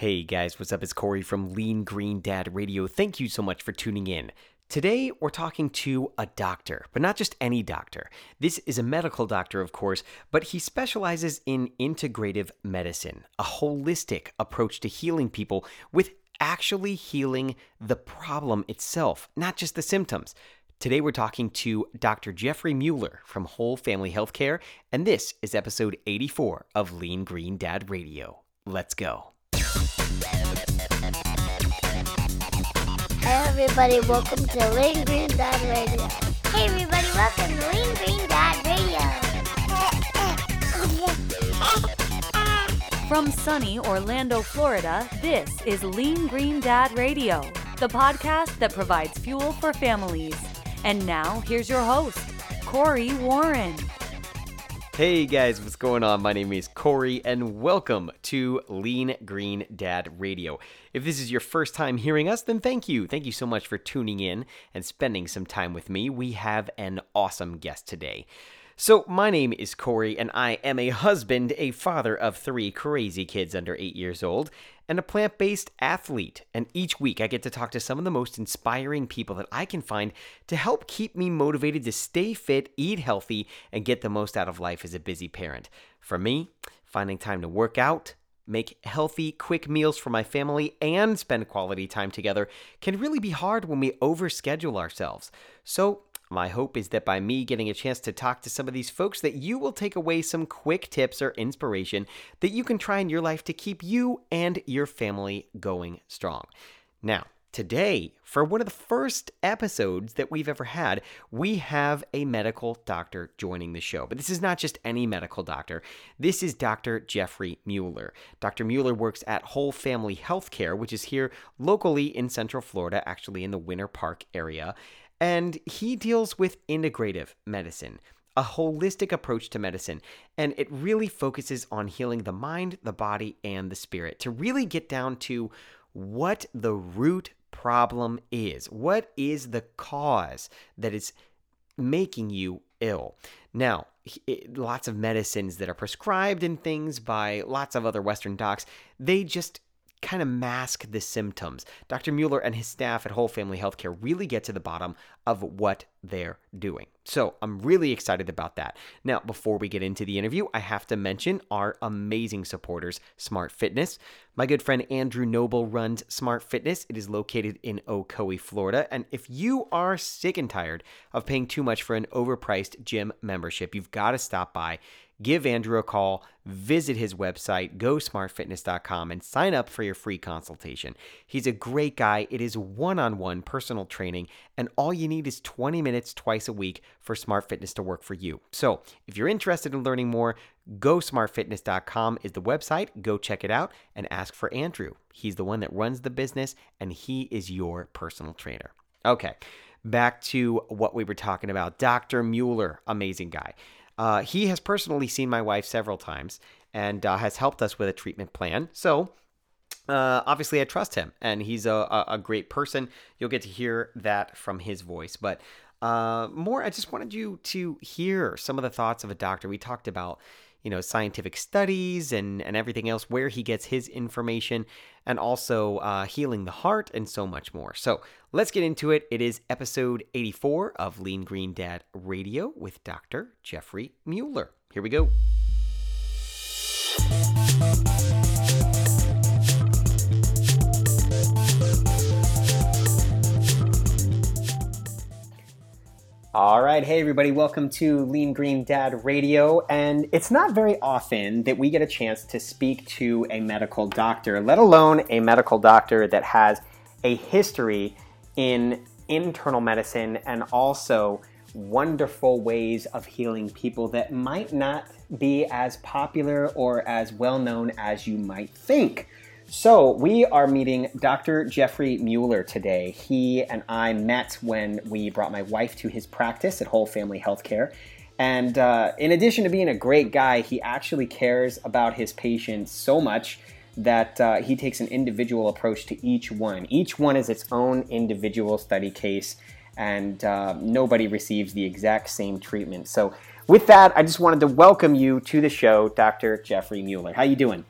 Hey guys, what's up? It's Corey from Lean Green Dad Radio. Thank you so much for tuning in. Today, we're talking to a doctor, but not just any doctor. This is a medical doctor, of course, but he specializes in integrative medicine, a holistic approach to healing people with actually healing the problem itself, not just the symptoms. Today, we're talking to Dr. Jeffrey Mueller from Whole Family Healthcare, and this is episode 84 of Lean Green Dad Radio. Let's go. Hey everybody, welcome to Lean Green Dad Radio. Hey everybody, welcome to Lean Green Dad Radio. From sunny Orlando, Florida, this is Lean Green Dad Radio, the podcast that provides fuel for families. And now, here's your host, Corey Warren. Hey guys, what's going on? My name is Corey and welcome to Lean Green Dad Radio. If this is your first time hearing us, then thank you. Thank you so much for tuning in and spending some time with me. We have an awesome guest today. So my name is Corey and I am a husband, a father of three crazy kids under 8 years old, and a plant-based athlete. And each week I get to talk to some of the most inspiring people that I can find to help keep me motivated to stay fit, eat healthy, and get the most out of life as a busy parent. For me, finding time to work out, make healthy, quick meals for my family, and spend quality time together can really be hard when we overschedule ourselves. So my hope is that by me getting a chance to talk to some of these folks that you will take away some quick tips or inspiration that you can try in your life to keep you and your family going strong. Now, today, for one of the first episodes that we've ever had, we have a medical doctor joining the show. But this is not just any medical doctor. This is Dr. Jeffrey Mueller. Dr. Mueller works at Whole Family Healthcare, which is here locally in Central Florida, actually in the Winter Park area. And he deals with integrative medicine, a holistic approach to medicine, and it really focuses on healing the mind, the body, and the spirit to really get down to what the root problem is. What is the cause that is making you ill? Now, lots of medicines that are prescribed and things by lots of other Western docs, they just kind of mask the symptoms. Dr. Mueller and his staff at Whole Family Healthcare really get to the bottom of what they're doing. So I'm really excited about that. Now, before we get into the interview, I have to mention our amazing supporters, Smart Fitness. My good friend Andrew Noble runs Smart Fitness. It is located in Ocoee, Florida. And if you are sick and tired of paying too much for an overpriced gym membership, you've got to stop by. Give Andrew a call, visit his website, GoSmartFitness.com, and sign up for your free consultation. He's a great guy. It is one-on-one personal training, and all you need is 20 minutes twice a week for Smart Fitness to work for you. So if you're interested in learning more, GoSmartFitness.com is the website. Go check it out and ask for Andrew. He's the one that runs the business, and he is your personal trainer. Okay, back to what we were talking about. Dr. Mueller, amazing guy. He has personally seen my wife several times and has helped us with a treatment plan. So obviously I trust him and he's a great person. You'll get to hear that from his voice. But more, I just wanted you to hear some of the thoughts of a doctor. We talked about, you know, scientific studies and everything else, where he gets his information, and also healing the heart and so much more. So let's get into it. It is episode 84 of Lean Green Dad Radio with Dr. Jeffrey Mueller. Here we go. All right. Hey, everybody. Welcome to Lean Green Dad Radio. And it's not very often that we get a chance to speak to a medical doctor, let alone a medical doctor that has a history in internal medicine and also wonderful ways of healing people that might not be as popular or as well known as you might think. So we are meeting Dr. Jeffrey Mueller today. He and I met when we brought my wife to his practice at Whole Family Healthcare. And in addition to being a great guy, he actually cares about his patients so much that he takes an individual approach to each one. Each one is its own individual study case, and nobody receives the exact same treatment. So with that, I just wanted to welcome you to the show, Dr. Jeffrey Mueller. How you doing?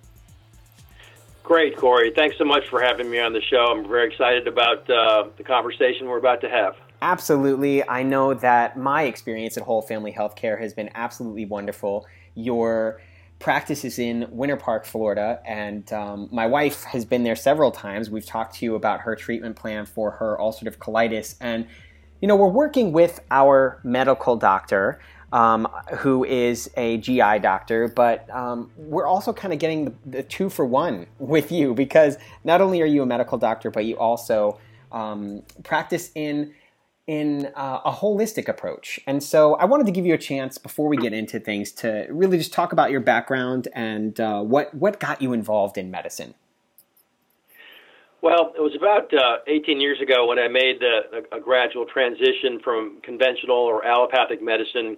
Great, Corey. Thanks so much for having me on the show. I'm very excited about the conversation we're about to have. Absolutely. I know that my experience at Whole Family Healthcare has been absolutely wonderful. Your practice is in Winter Park, Florida, and my wife has been there several times. We've talked to you about her treatment plan for her ulcerative colitis, and you know, we're working with our medical doctor, who is a GI doctor, but we're also kind of getting the 2-for-1 with you, because not only are you a medical doctor, but you also practice in a holistic approach. And so I wanted to give you a chance before we get into things to really just talk about your background and what got you involved in medicine. Well, it was about 18 years ago when I made a gradual transition from conventional or allopathic medicine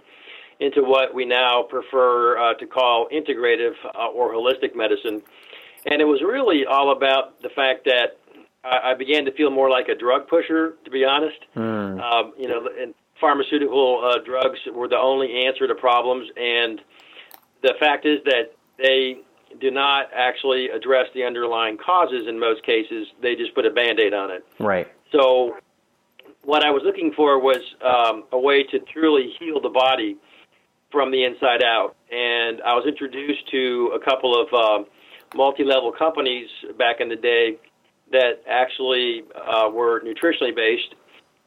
into what we now prefer to call integrative or holistic medicine. And it was really all about the fact that I began to feel more like a drug pusher, to be honest. You know, and pharmaceutical drugs were the only answer to problems, and the fact is that they do not actually address the underlying causes in most cases. They just put a Band-Aid on it. Right. So what I was looking for was a way to truly heal the body from the inside out, and I was introduced to a couple of multi-level companies back in the day that actually were nutritionally based,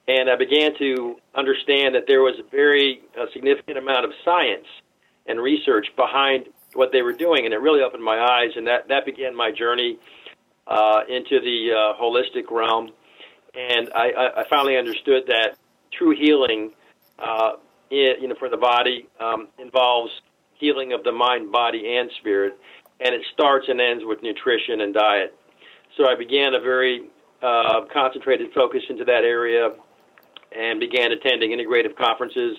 and I began to understand that there was a very significant amount of science and research behind what they were doing, and it really opened my eyes, and that began my journey into the holistic realm. And I finally understood that true healing for the body involves healing of the mind, body, and spirit, and it starts and ends with nutrition and diet. So I began a very concentrated focus into that area and began attending integrative conferences,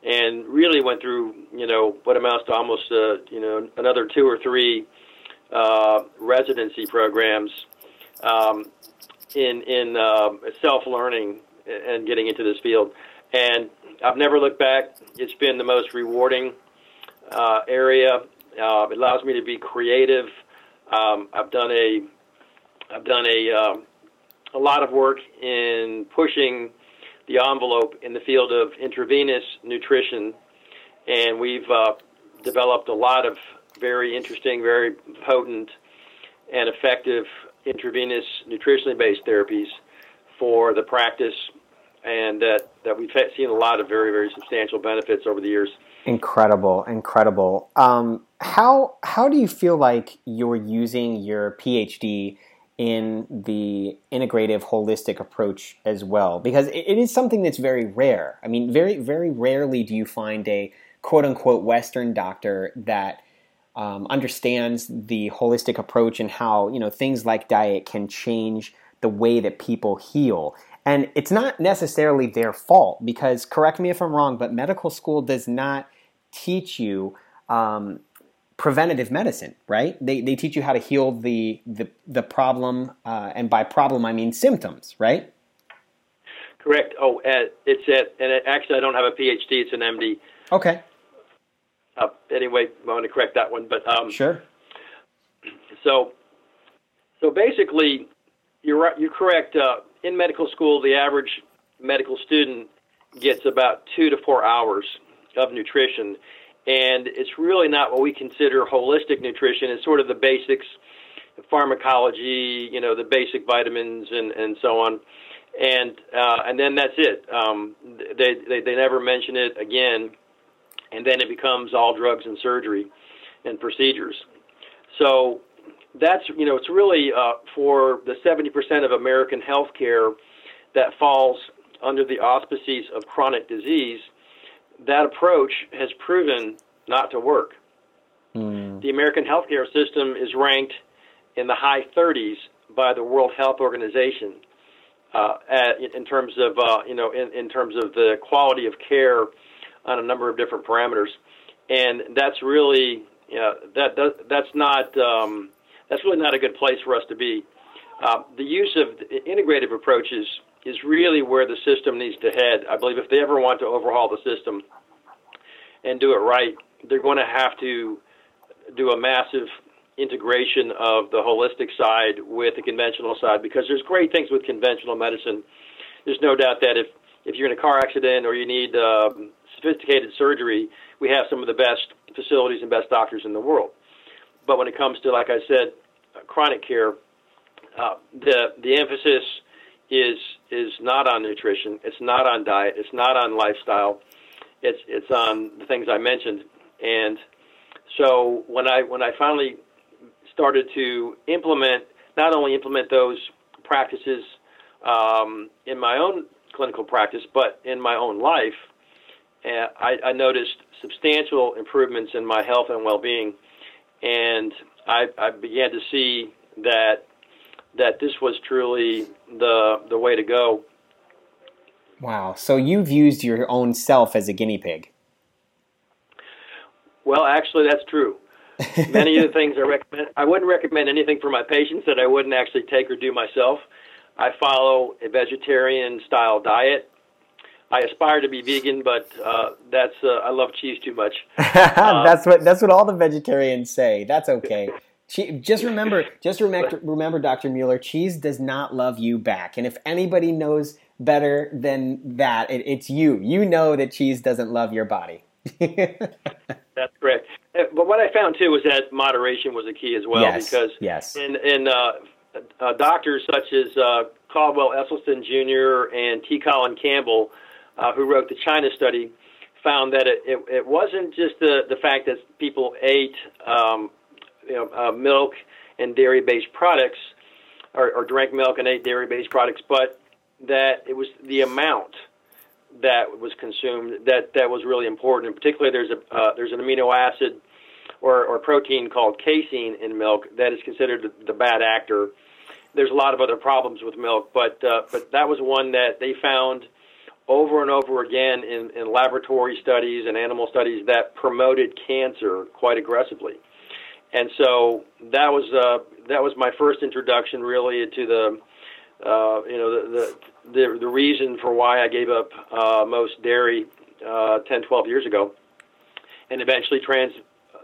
and really went through, you know, what amounts to almost, another 2 or 3 residency programs in self-learning and getting into this field. And I've never looked back. It's been the most rewarding area. It allows me to be creative. I've done a lot of work in pushing the envelope in the field of intravenous nutrition, and we've developed a lot of very interesting, very potent, and effective intravenous nutritionally-based therapies for the practice, and that we've seen a lot of very, very substantial benefits over the years. Incredible. How do you feel like you're using your PhD in the integrative holistic approach as well? Because it is something that's very rare. I mean, very, very rarely do you find a quote-unquote Western doctor that understands the holistic approach and how, you know, things like diet can change the way that people heal. And it's not necessarily their fault, because, correct me if I'm wrong, but medical school does not teach you preventative medicine, right? They teach you how to heal the problem, and by problem I mean symptoms, right? Correct. Actually I don't have a PhD; it's an MD. Okay. Anyway, I want to correct that one, but sure. So basically, you're correct. In medical school, the average medical student gets about 2 to 4 hours of nutrition. And it's really not what we consider holistic nutrition. It's sort of the basics, pharmacology, you know, the basic vitamins and so on. And then that's it. They never mention it again. And then it becomes all drugs and surgery and procedures. So that's, you know, it's really for the 70% of American healthcare that falls under the auspices of chronic disease, that approach has proven not to work. The American healthcare system is ranked in the high 30s by the World Health Organization in terms of the quality of care on a number of different parameters, and that's really that's really not a good place for us to be. The use of the integrative approaches is really where the system needs to head. I believe if they ever want to overhaul the system and do it right, they're going to have to do a massive integration of the holistic side with the conventional side, because there's great things with conventional medicine. There's no doubt that if you're in a car accident or you need sophisticated surgery, we have some of the best facilities and best doctors in the world. But when it comes to, like I said, chronic care, the emphasis is not on nutrition, it's not on diet, it's not on lifestyle, it's on the things I mentioned. And so when I finally started to not only implement those practices in my own clinical practice, but in my own life, I noticed substantial improvements in my health and well-being, and I began to see that this was truly the way to go. Wow. So you've used your own self as a guinea pig. Well, actually, that's true. Many of the things I wouldn't recommend anything for my patients that I wouldn't actually take or do myself. I follow a vegetarian-style diet. I aspire to be vegan, but I love cheese too much. That's what all the vegetarians say. That's okay. Just remember, Dr. Mueller, cheese does not love you back. And if anybody knows better than that, it's you. You know that cheese doesn't love your body. That's correct. But what I found too was that moderation was a key as well. Yes, because in doctors such as Caldwell Esselstyn Jr. and T. Colin Campbell, who wrote the China study, found that it wasn't just the fact that people ate milk and dairy-based products, or drank milk and ate dairy-based products, but that it was the amount that was consumed that was really important. And particularly, there's an amino acid or protein called casein in milk that is considered the bad actor. There's a lot of other problems with milk, but that was one that they found over and over again in laboratory studies and animal studies that promoted cancer quite aggressively. And so that was my first introduction really to the reason for why I gave up most dairy 10, 12 years ago, and eventually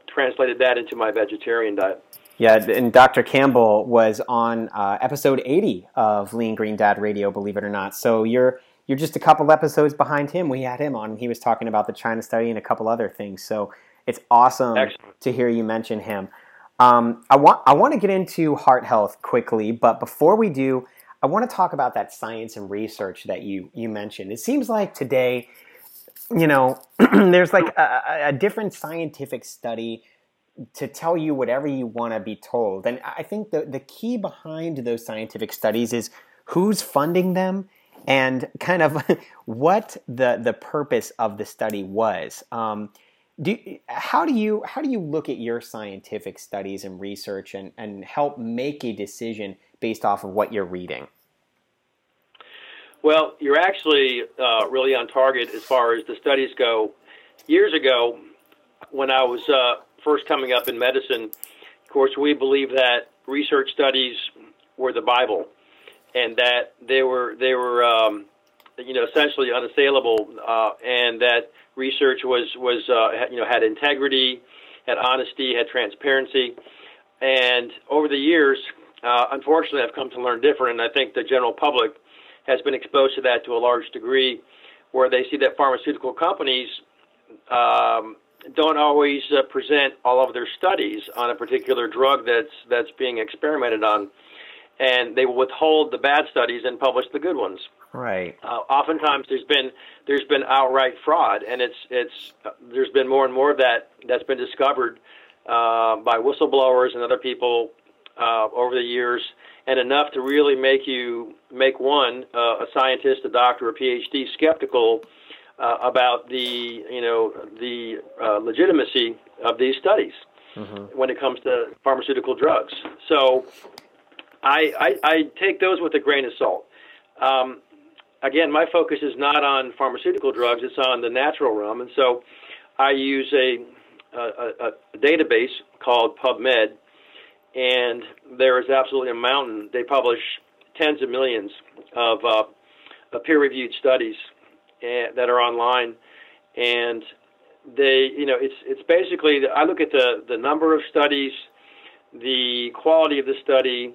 translated that into my vegetarian diet. Yeah, and Dr. Campbell was on episode 80 of Lean Green Dad Radio, believe it or not. So you're just a couple episodes behind him. We had him on, and he was talking about the China study and a couple other things. So it's awesome to hear you mention him. I want to get into heart health quickly, but before we do, I want to talk about that science and research that you mentioned. It seems like today, there's like a different scientific study to tell you whatever you want to be told. And I think the key behind those scientific studies is who's funding them and kind of what the purpose of the study was. How do you look at your scientific studies and research and help make a decision based off of what you're reading? Well, you're actually really on target as far as the studies go. Years ago, when I was first coming up in medicine, of course, we believed that research studies were the Bible, and that they were essentially unassailable, and that research was had integrity, had honesty, had transparency. And over the years, unfortunately, I've come to learn different, and I think the general public has been exposed to that to a large degree, where they see that pharmaceutical companies don't always present all of their studies on a particular drug that's being experimented on, and they withhold the bad studies and publish the good ones. Right. Oftentimes, there's been outright fraud, and it's there's been more and more of that that's been discovered by whistleblowers and other people over the years, and enough to really make one a scientist, a doctor, a PhD skeptical about the legitimacy of these studies when it comes to pharmaceutical drugs. So I take those with a grain of salt. Again, my focus is not on pharmaceutical drugs, it's on the natural realm. And so I use a database called PubMed, and there is absolutely a mountain. They publish tens of millions of peer-reviewed studies that are online. And they, it's basically, I look at the number of studies, the quality of the study,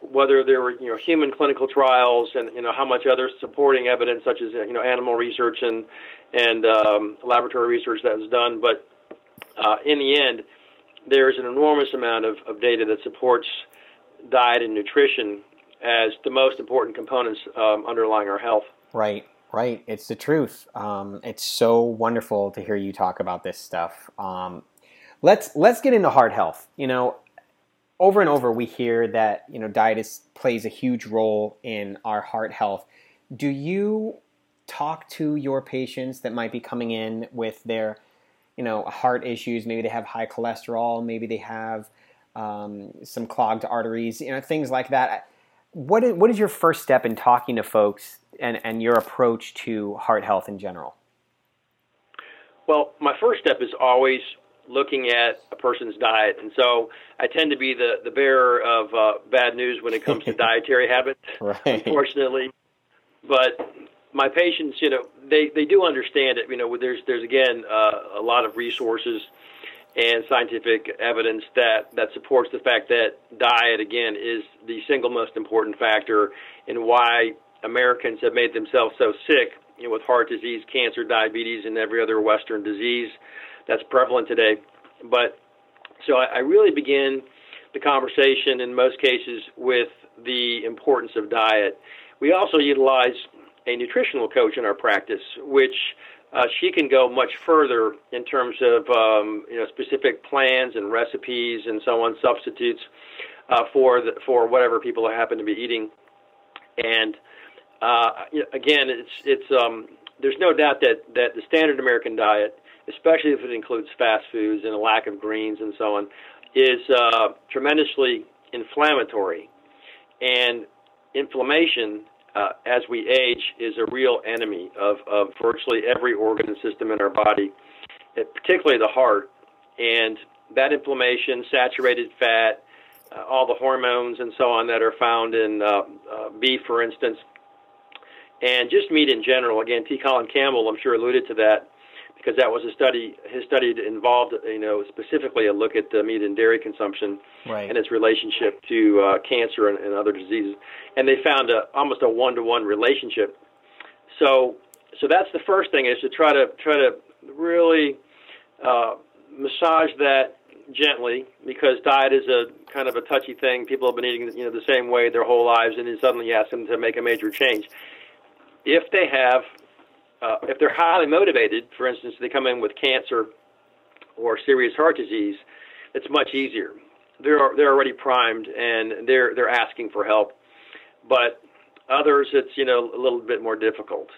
whether there were human clinical trials and how much other supporting evidence such as animal research and laboratory research that was done, but in the end there is an enormous amount of data that supports diet and nutrition as the most important components underlying our health. Right. It's the truth. It's so wonderful to hear you talk about this stuff. Let's get into heart health. Over and over we hear that diet plays a huge role in our heart health. Do you talk to your patients that might be coming in with their heart issues? Maybe they have high cholesterol. Maybe they have some clogged arteries. Things like that. What is your first step in talking to folks and your approach to heart health in general? Well, my first step is always looking at a person's diet, and so I tend to be the bearer of bad news when it comes to dietary habits, unfortunately. But my patients, they do understand it. There's again a lot of resources and scientific evidence that supports the fact that diet, again, is the single most important factor in why Americans have made themselves so sick, with heart disease, cancer, diabetes, and every other Western disease that's prevalent today. But so I really begin the conversation in most cases with the importance of diet. We also utilize a nutritional coach in our practice, which she can go much further in terms of specific plans and recipes and so on, substitutes for whatever people happen to be eating. And again, it's there's no doubt that the standard American diet, especially if it includes fast foods and a lack of greens and so on, is tremendously inflammatory. And inflammation, as we age, is a real enemy of virtually every organ and system in our body, particularly the heart. And that inflammation, saturated fat, all the hormones and so on that are found in beef, for instance, and just meat in general. Again, T. Colin Campbell, I'm sure, alluded to that, because that was a study. His study involved, specifically a look at the meat and dairy consumption and its relationship to cancer and other diseases. And they found almost a one-to-one relationship. So that's the first thing, is to try to really massage that gently, because diet is a kind of a touchy thing. People have been eating the same way their whole lives, and then suddenly you ask them to make a major change. If they have if they're highly motivated, for instance, they come in with cancer or serious heart disease, it's much easier. They're already primed, and they're asking for help. But others, it's a little bit more difficult.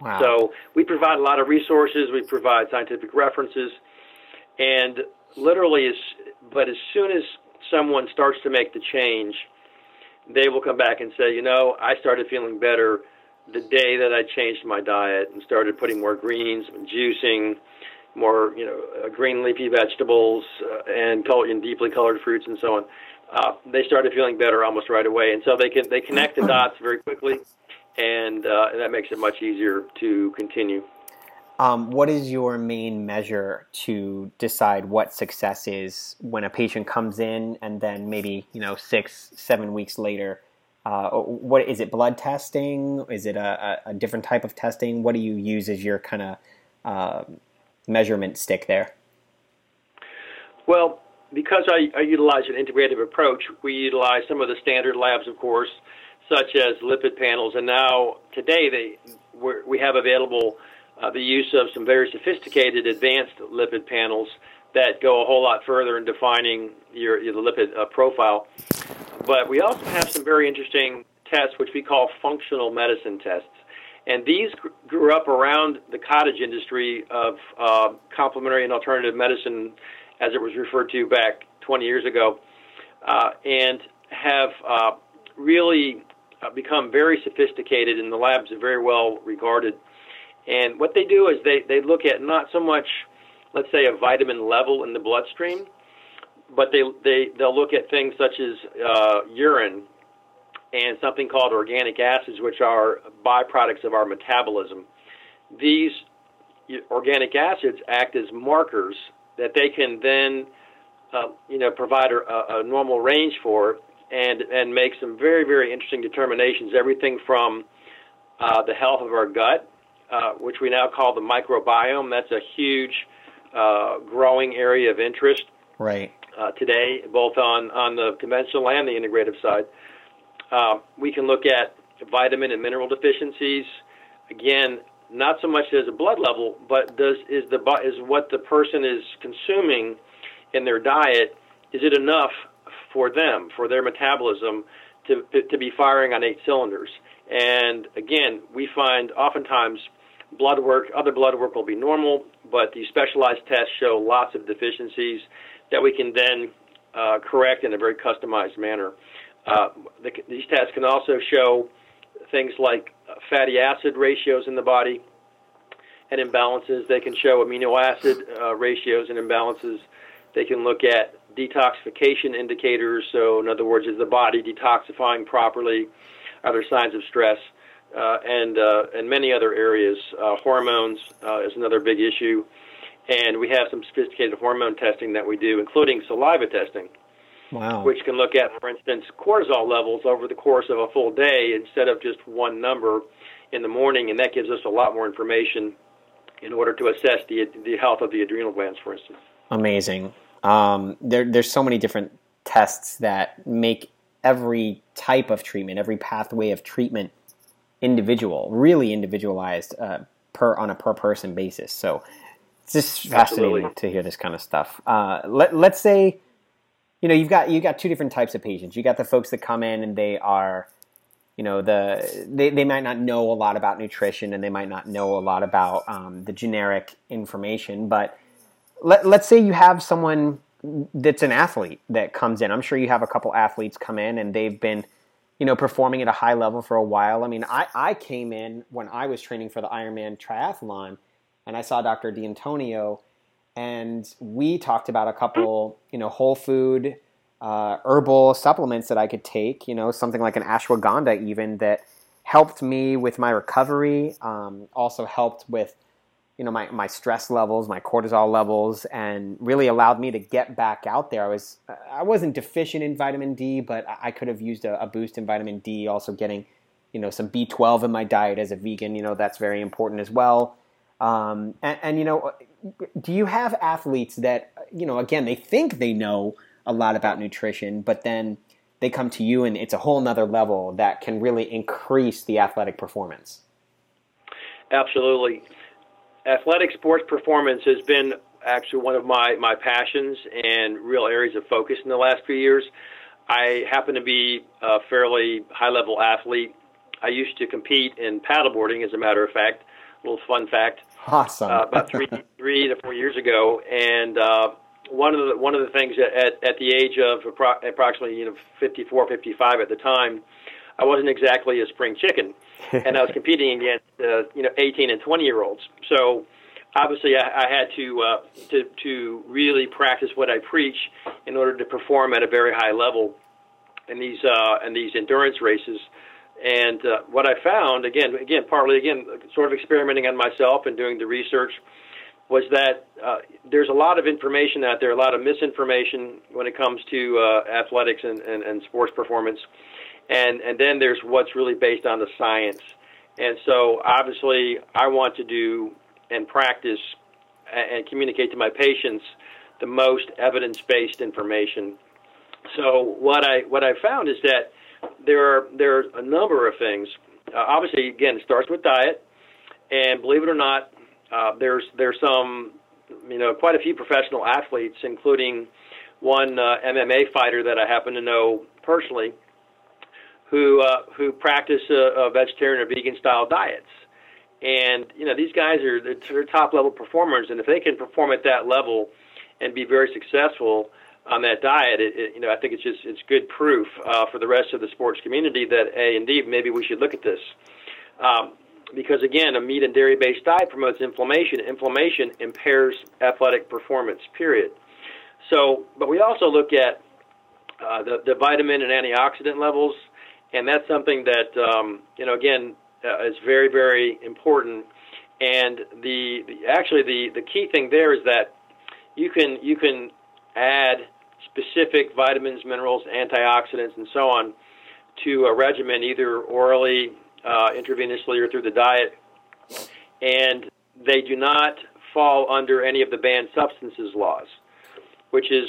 Wow. So we provide a lot of resources. We provide scientific references, and literally, as soon as someone starts to make the change, they will come back and say, I started feeling better the day that I changed my diet and started putting more greens, juicing, more green leafy vegetables, and deeply colored fruits and so on. They started feeling better almost right away, and so they connect the dots very quickly, and that makes it much easier to continue. What is your main measure to decide what success is when a patient comes in, and then maybe 6-7 weeks later? What is it? Blood testing? Is it a different type of testing? What do you use as your kind of measurement stick there? Well, because I utilize an integrative approach, we utilize some of the standard labs, of course, such as lipid panels, and now today we have available the use of some very sophisticated, advanced lipid panels that go a whole lot further in defining your lipid profile. But we also have some very interesting tests, which we call functional medicine tests. And these grew up around the cottage industry of complementary and alternative medicine, as it was referred to back 20 years ago, and have really become very sophisticated, and the labs are very well regarded. And what they do is they look at not so much, let's say, a vitamin level in the bloodstream, but they'll look at things such as urine and something called organic acids, which are byproducts of our metabolism. These organic acids act as markers that they can then provide a normal range for, and make some very, very interesting determinations, everything from the health of our gut, which we now call the microbiome. That's a huge growing area of interest today, both on the conventional and the integrative side. We can look at vitamin and mineral deficiencies. Again, not so much as a blood level, but is what the person is consuming in their diet, is it enough for them, for their metabolism, to be firing on 8 cylinders? And again, we find oftentimes other blood work will be normal, but these specialized tests show lots of deficiencies that we can then correct in a very customized manner. These tests can also show things like fatty acid ratios in the body and imbalances. They can show amino acid ratios and imbalances. They can look at detoxification indicators. So, in other words, is the body detoxifying properly? Other signs of stress, and many other areas. Hormones is another big issue, and we have some sophisticated hormone testing that we do, including saliva testing, which can look at, for instance, cortisol levels over the course of a full day instead of just one number in the morning, and that gives us a lot more information in order to assess the health of the adrenal glands, for instance. Amazing. There's so many different tests that make every type of treatment, every pathway of treatment, individualized on a per person basis. So it's just fascinating to hear this kind of stuff. Let's say, you've got two different types of patients. You got the folks that come in and they are, they might not know a lot about nutrition, and they might not know a lot about the generic information. But let's say you have someone that's an athlete that comes in. I'm sure you have a couple athletes come in and they've been, performing at a high level for a while. I mean, I came in when I was training for the Ironman triathlon, and I saw Dr. D'Antonio, and we talked about a couple, whole food, herbal supplements that I could take, something like an ashwagandha even, that helped me with my recovery, also helped with my stress levels, my cortisol levels, and really allowed me to get back out there. I wasn't deficient in vitamin D, but I could have used a boost in vitamin D. Also getting, some B12 in my diet as a vegan. That's very important as well. Do you have athletes that again, they think they know a lot about nutrition, but then they come to you and it's a whole nother level that can really increase the athletic performance? Absolutely. Athletic sports performance has been actually one of my passions and real areas of focus in the last few years. I happen to be a fairly high-level athlete. I used to compete in paddleboarding, as a matter of fact, a little fun fact. Awesome. About three to 4 years ago, and one of the things that at the age of approximately 54, 55 at the time, I wasn't exactly a spring chicken, and I was competing against 18 and 20 year olds. So obviously, I had to really practice what I preach in order to perform at a very high level in these endurance races. And what I found, partly sort of experimenting on myself and doing the research, was that there's a lot of information out there, a lot of misinformation when it comes to athletics and sports performance. And then there's what's really based on the science. And so obviously I want to do and practice and communicate to my patients the most evidence-based information. So what I found is that there's a number of things. Obviously, again, it starts with diet. And believe it or not, there's some, quite a few professional athletes, including one MMA fighter that I happen to know personally, who practice a vegetarian or vegan style diets. And these guys they're top level performers, and if they can perform at that level and be very successful on that diet, I think it's good proof for the rest of the sports community that indeed maybe we should look at this, because again, a meat and dairy based diet promotes inflammation. Inflammation impairs athletic performance, period. So, but we also look at the vitamin and antioxidant levels. And that's something that, is very, very important. And the key thing there is that you can add specific vitamins, minerals, antioxidants, and so on to a regimen, either orally, intravenously, or through the diet. And they do not fall under any of the banned substances laws, which is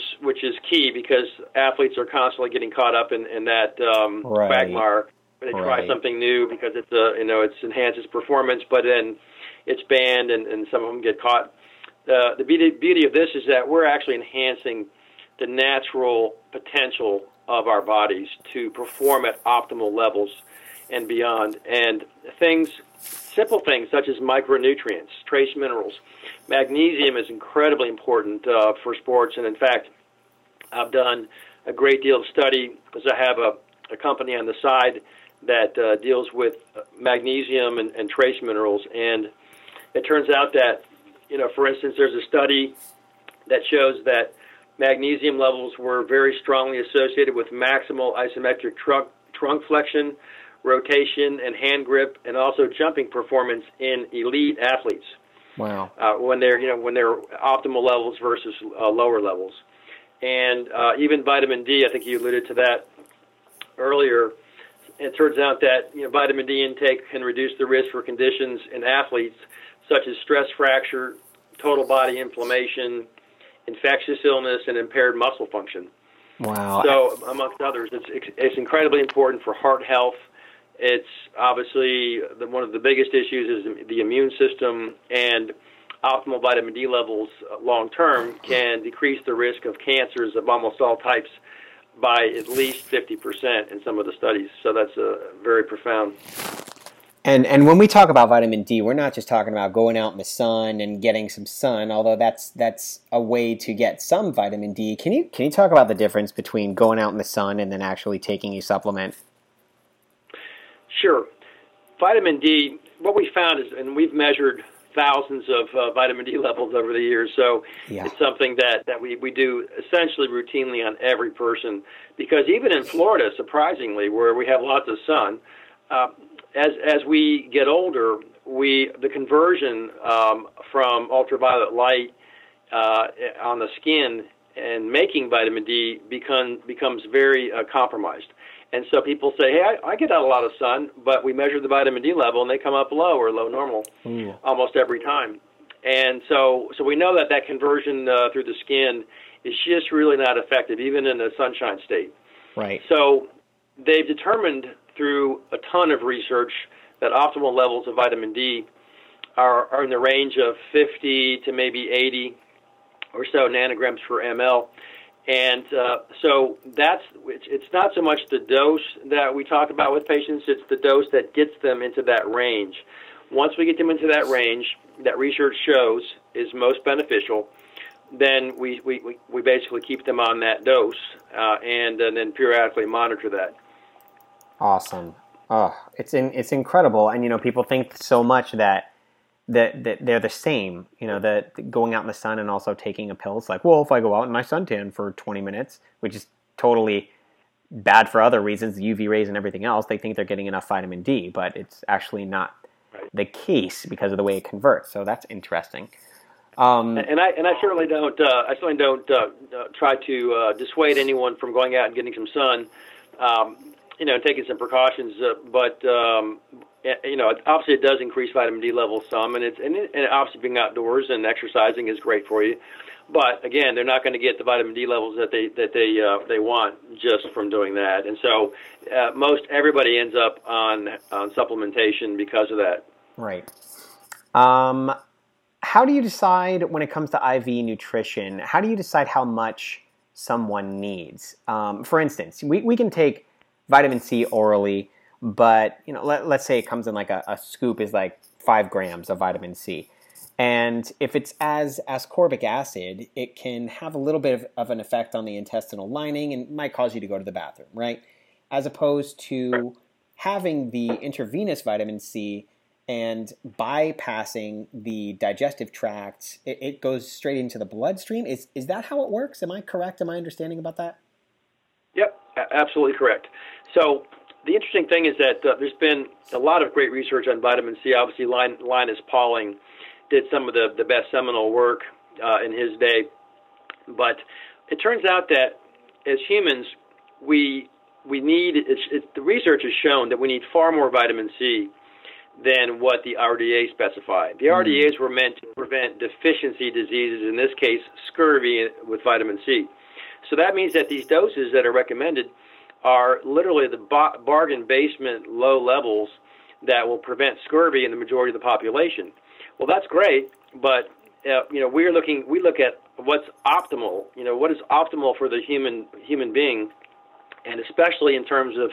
key, because athletes are constantly getting caught up in that quagmire. They try something new because it's it enhances performance, but then it's banned, and some of them get caught. The beauty of this is that we're actually enhancing the natural potential of our bodies to perform at optimal levels and beyond. And simple things such as micronutrients, trace minerals. Magnesium is incredibly important for sports, and in fact, I've done a great deal of study because I have a company on the side that deals with magnesium and trace minerals. And it turns out that, for instance, there's a study that shows that magnesium levels were very strongly associated with maximal isometric trunk flexion, rotation, and hand grip, and also jumping performance in elite athletes. Wow! When they're optimal levels versus lower levels, and even vitamin D. I think you alluded to that earlier. It turns out that vitamin D intake can reduce the risk for conditions in athletes such as stress fracture, total body inflammation, infectious illness, and impaired muscle function. Wow! So, amongst others, it's incredibly important for heart health. It's obviously one of the biggest issues is the immune system, and optimal vitamin D levels long-term can decrease the risk of cancers of almost all types by at least 50% in some of the studies. So that's very profound. And when we talk about vitamin D, we're not just talking about going out in the sun and getting some sun, although that's a way to get some vitamin D. Can you talk about the difference between going out in the sun and then actually taking a supplement? Sure. Vitamin D, what we found is, and we've measured thousands of vitamin D levels over the years, so it's something that we do essentially routinely on every person, because even in Florida, surprisingly, where we have lots of sun, as we get older, the conversion from ultraviolet light on the skin and making vitamin D becomes very compromised. And so people say, hey, I get out a lot of sun, but we measure the vitamin D level, and they come up low or low normal almost every time. And so we know that conversion through the skin is just really not effective, even in a sunshine state. Right. So they've determined through a ton of research that optimal levels of vitamin D are in the range of 50 to maybe 80 or so nanograms per ml. And so it's not so much the dose that we talk about with patients, it's the dose that gets them into that range. Once we get them into that range, that research shows is most beneficial, then we basically keep them on that dose and then periodically monitor that. Awesome. Oh, it's incredible. And, people think so much that they're the same, that going out in the sun and also taking a pill, it's like, well, if I go out in my suntan for 20 minutes, which is totally bad for other reasons, the UV rays and everything else, they think they're getting enough vitamin D, but it's actually not the case because of the way it converts. So that's interesting. And I certainly don't try to dissuade anyone from going out and getting some sun, taking some precautions, obviously it does increase vitamin D levels some, and obviously being outdoors and exercising is great for you. But again, they're not going to get the vitamin D levels that they want just from doing that. And so most everybody ends up on supplementation because of that. Right. How do you decide when it comes to IV nutrition? How do you decide how much someone needs? For instance, we can take vitamin C orally. But, let's say it comes in like a scoop is like 5 grams of vitamin C. And if it's as ascorbic acid, it can have a little bit of an effect on the intestinal lining and might cause you to go to the bathroom, right? As opposed to having the intravenous vitamin C and bypassing the digestive tract, it goes straight into the bloodstream. Is that how it works? Am I correct? Am I understanding about that? Yep, absolutely correct. So the interesting thing is that there's been a lot of great research on vitamin C. Obviously, Linus Pauling did some of the best seminal work in his day. But it turns out that as humans, we need, the research has shown that we need far more vitamin C than what the RDA specified. The RDAs were meant to prevent deficiency diseases, in this case, scurvy with vitamin C. So that means that these doses that are recommended are literally the bargain basement low levels that will prevent scurvy in the majority of the population. Well, that's great, but we look at what's optimal. You know, what is optimal for the human being, and especially in terms of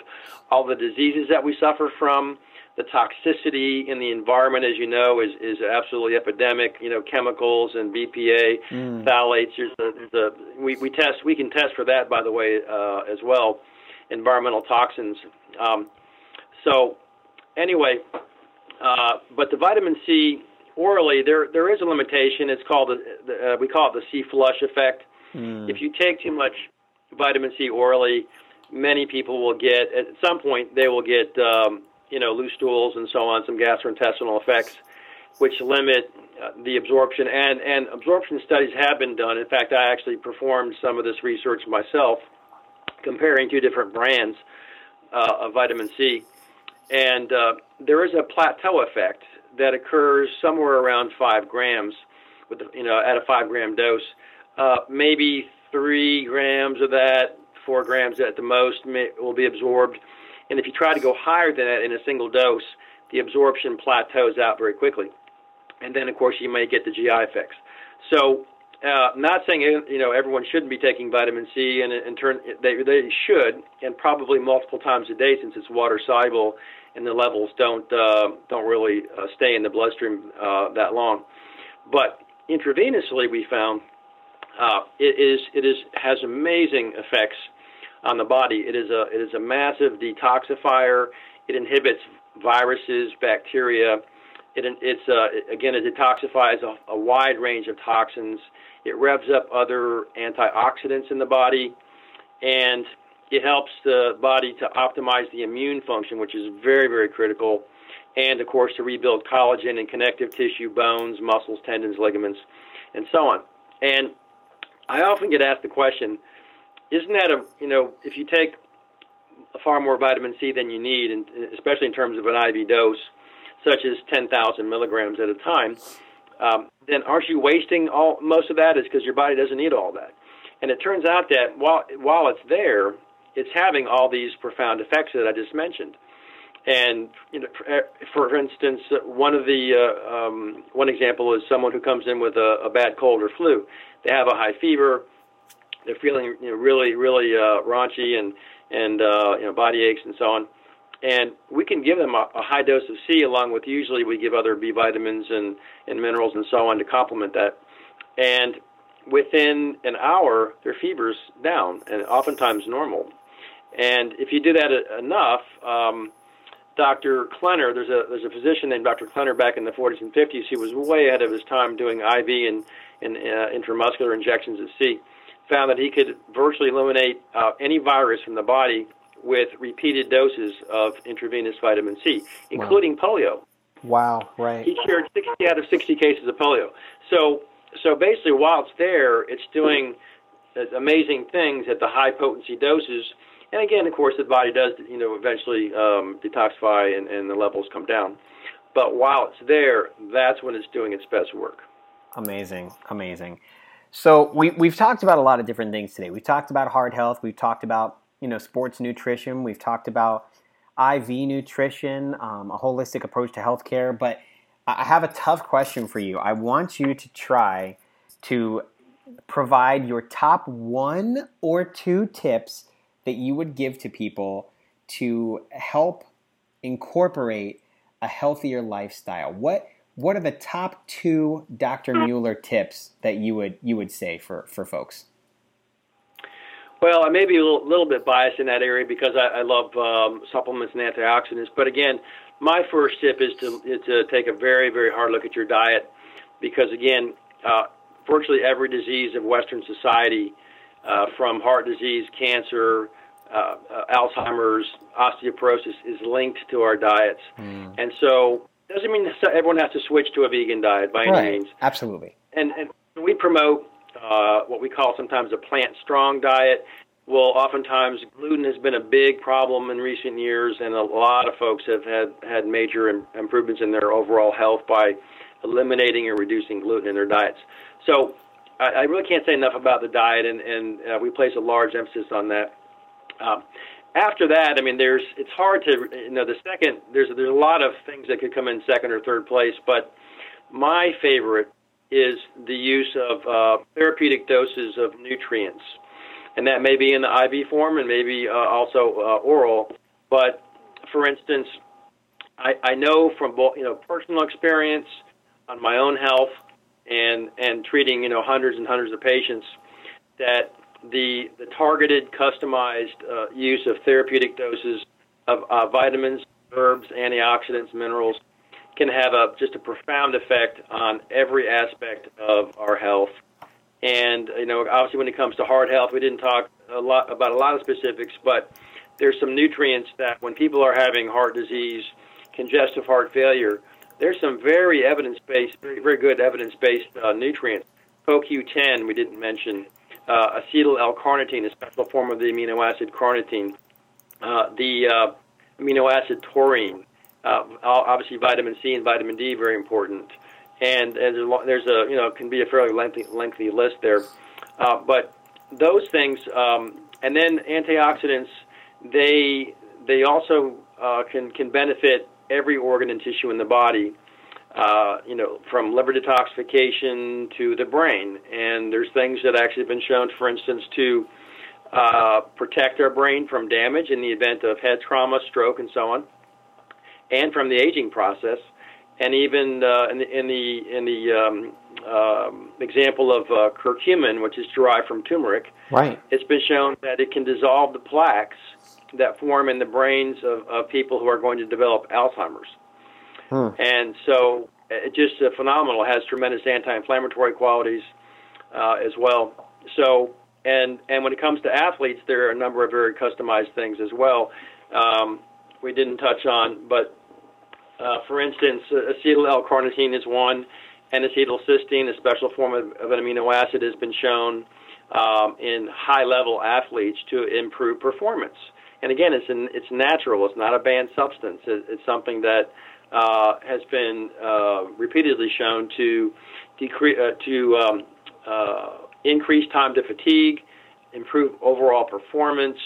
all the diseases that we suffer from. The toxicity in the environment, as you know, is absolutely epidemic. You know, chemicals and BPA, phthalates. We can test for that, by the way, as well. Environmental toxins. But the vitamin C orally, there is a limitation. It's called we call it the C flush effect. If you take too much vitamin C orally, many people will get at some point they will get loose stools and so on, some gastrointestinal effects, which limit the absorption. And absorption studies have been done. In fact, I actually performed some of this research myself, comparing two different brands of vitamin C. And there is a plateau effect that occurs somewhere around 5 grams, at a 5-gram dose. Maybe 3 grams of that, 4 grams at the most will be absorbed. And if you try to go higher than that in a single dose, the absorption plateaus out very quickly. And then, of course, you may get the GI effects. So not saying, everyone shouldn't be taking vitamin C, and in turn they should, and probably multiple times a day since it's water-soluble and the levels don't really stay in the bloodstream that long. But intravenously we found it has amazing effects on the body. It is a massive detoxifier. It inhibits viruses, bacteria. It detoxifies a wide range of toxins. It revs up other antioxidants in the body, and it helps the body to optimize the immune function, which is very, very critical, and, of course, to rebuild collagen and connective tissue, bones, muscles, tendons, ligaments, and so on. And I often get asked the question, isn't that if you take far more vitamin C than you need, and especially in terms of an IV dose, such as 10,000 milligrams at a time, then aren't you wasting most of that? Is because your body doesn't need all that. And it turns out that while it's there, it's having all these profound effects that I just mentioned. And for instance, one example is someone who comes in with a bad cold or flu. They have a high fever. They're feeling really, really raunchy and body aches and so on. And we can give them a high dose of C, along with usually we give other B vitamins and minerals and so on to complement that. And within an hour, their fever's down and oftentimes normal. And if you do that enough, Dr. Klenner, there's a physician named Dr. Klenner back in the 40s and 50s. He was way ahead of his time doing IV and intramuscular injections of C. Found that he could virtually eliminate any virus from the body with repeated doses of intravenous vitamin C, including polio. Wow, right. He cured 60 out of 60 cases of polio. So basically, while it's there, it's doing amazing things at the high-potency doses. And again, of course, the body does eventually detoxify and the levels come down. But while it's there, that's when it's doing its best work. Amazing. So we've talked about a lot of different things today. We've talked about heart health. We've talked about sports nutrition. We've talked about IV nutrition, a holistic approach to healthcare. But I have a tough question for you. I want you to try to provide your top 1 or 2 tips that you would give to people to help incorporate a healthier lifestyle. What are the top 2 Dr. Mueller tips that you would say for folks? Well, I may be a little bit biased in that area because I love supplements and antioxidants. But again, my first tip is to take a very, very hard look at your diet because, again, virtually every disease of Western society, from heart disease, cancer, Alzheimer's, osteoporosis, is linked to our diets. And so it doesn't mean everyone has to switch to a vegan diet by any means. Absolutely. And we promote what we call sometimes a plant-strong diet. Well, oftentimes gluten has been a big problem in recent years, and a lot of folks have had major improvements in their overall health by eliminating and reducing gluten in their diets. So I really can't say enough about the diet, and we place a large emphasis on that. After that, I mean, it's hard to, the second, there's a lot of things that could come in second or third place, but my favorite is the use of therapeutic doses of nutrients. And that may be in the IV form and maybe also oral. But, for instance, I know from personal experience on my own health and treating hundreds and hundreds of patients that the targeted, customized use of therapeutic doses of vitamins, herbs, antioxidants, minerals can have just a profound effect on every aspect of our health. And, obviously when it comes to heart health, we didn't talk about a lot of specifics, but there's some nutrients that when people are having heart disease, congestive heart failure, there's some very evidence-based, very, very good evidence-based nutrients. CoQ10 we didn't mention, acetyl L-carnitine, a special form of the amino acid carnitine, the amino acid taurine, obviously vitamin C and vitamin D, very important. And there's a can be a fairly lengthy list there, but those things and then antioxidants they also can benefit every organ and tissue in the body, from liver detoxification to the brain. And there's things that actually have been shown, for instance, to protect our brain from damage in the event of head trauma, stroke, and so on, and from the aging process. And even in the example of curcumin, which is derived from turmeric, right, it's been shown that it can dissolve the plaques that form in the brains of people who are going to develop Alzheimer's. And so it's just phenomenal. It has tremendous anti-inflammatory qualities as well. So and when it comes to athletes, there are a number of very customized things as well. We didn't touch on, but for instance, acetyl L-carnitine is one, and acetylcysteine, a special form of an amino acid, has been shown in high-level athletes to improve performance. And again, it's natural. It's not a banned substance. It's something that has been repeatedly shown to increase time to fatigue, improve overall performance,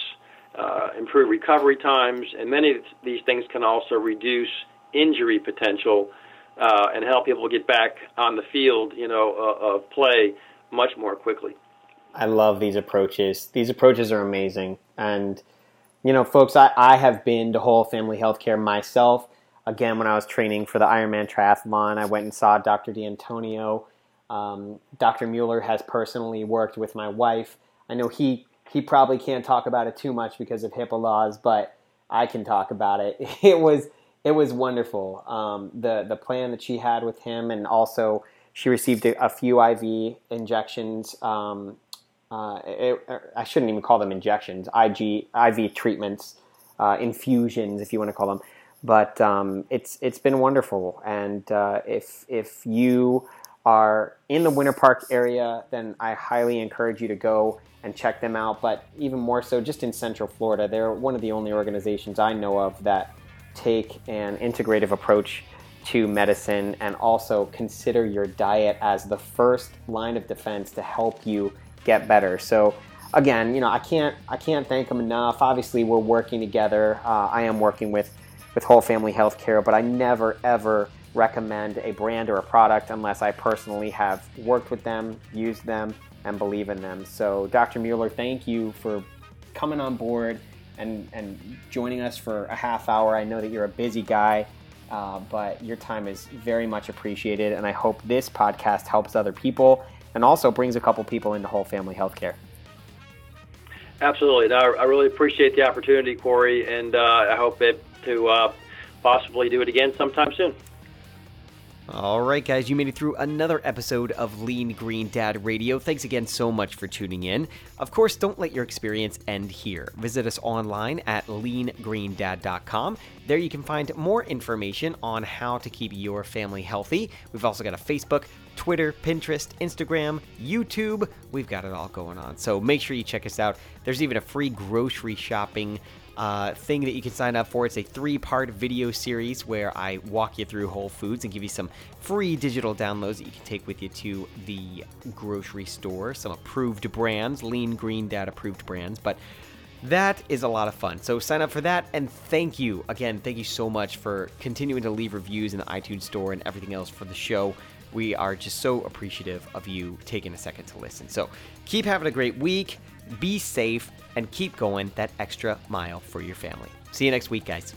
improve recovery times, and many of these things can also reduce injury potential and help people get back on the field, of play much more quickly. I love these approaches. These approaches are amazing. And, folks, I have been to Whole Family Healthcare myself. Again, when I was training for the Ironman Triathlon, I went and saw Dr. D'Antonio. Dr. Mueller has personally worked with my wife. I know he probably can't talk about it too much because of HIPAA laws, but I can talk about it. It was wonderful, the plan that she had with him, and also she received a few IV injections. I shouldn't even call them injections, IV treatments, infusions, if you want to call them. But it's been wonderful, and if you are in the Winter Park area, then I highly encourage you to go and check them out. But even more so, just in Central Florida, they're one of the only organizations I know of that take an integrative approach to medicine, and also consider your diet as the first line of defense to help you get better. So again, I can't thank them enough. Obviously, we're working together. I am working with Whole Family Healthcare, but I never ever recommend a brand or a product unless I personally have worked with them, used them, and believe in them. So Dr. Mueller, thank you for coming on board and joining us for a half hour. I know that you're a busy guy, but your time is very much appreciated, and I hope this podcast helps other people and also brings a couple people into Whole Family Healthcare. Absolutely. I really appreciate the opportunity, Corey, and I hope to possibly do it again sometime soon. All right, guys, you made it through another episode of Lean Green Dad Radio. Thanks again so much for tuning in. Of course, don't let your experience end here. Visit us online at leangreendad.com. There you can find more information on how to keep your family healthy. We've also got a Facebook, Twitter, Pinterest, Instagram, YouTube. We've got it all going on. So make sure you check us out. There's even a free grocery shopping thing that you can sign up for. It's a 3-part video series where I walk you through Whole Foods and give you some free digital downloads that you can take with you to the grocery store. Some approved brands, Lean Green Dad approved brands, but that is a lot of fun. So sign up for that, and thank you again. Thank you so much for continuing to leave reviews in the iTunes store and everything else for the show. We are just so appreciative of you taking a second to listen. So keep having a great week. Be safe and keep going that extra mile for your family. See you next week, guys.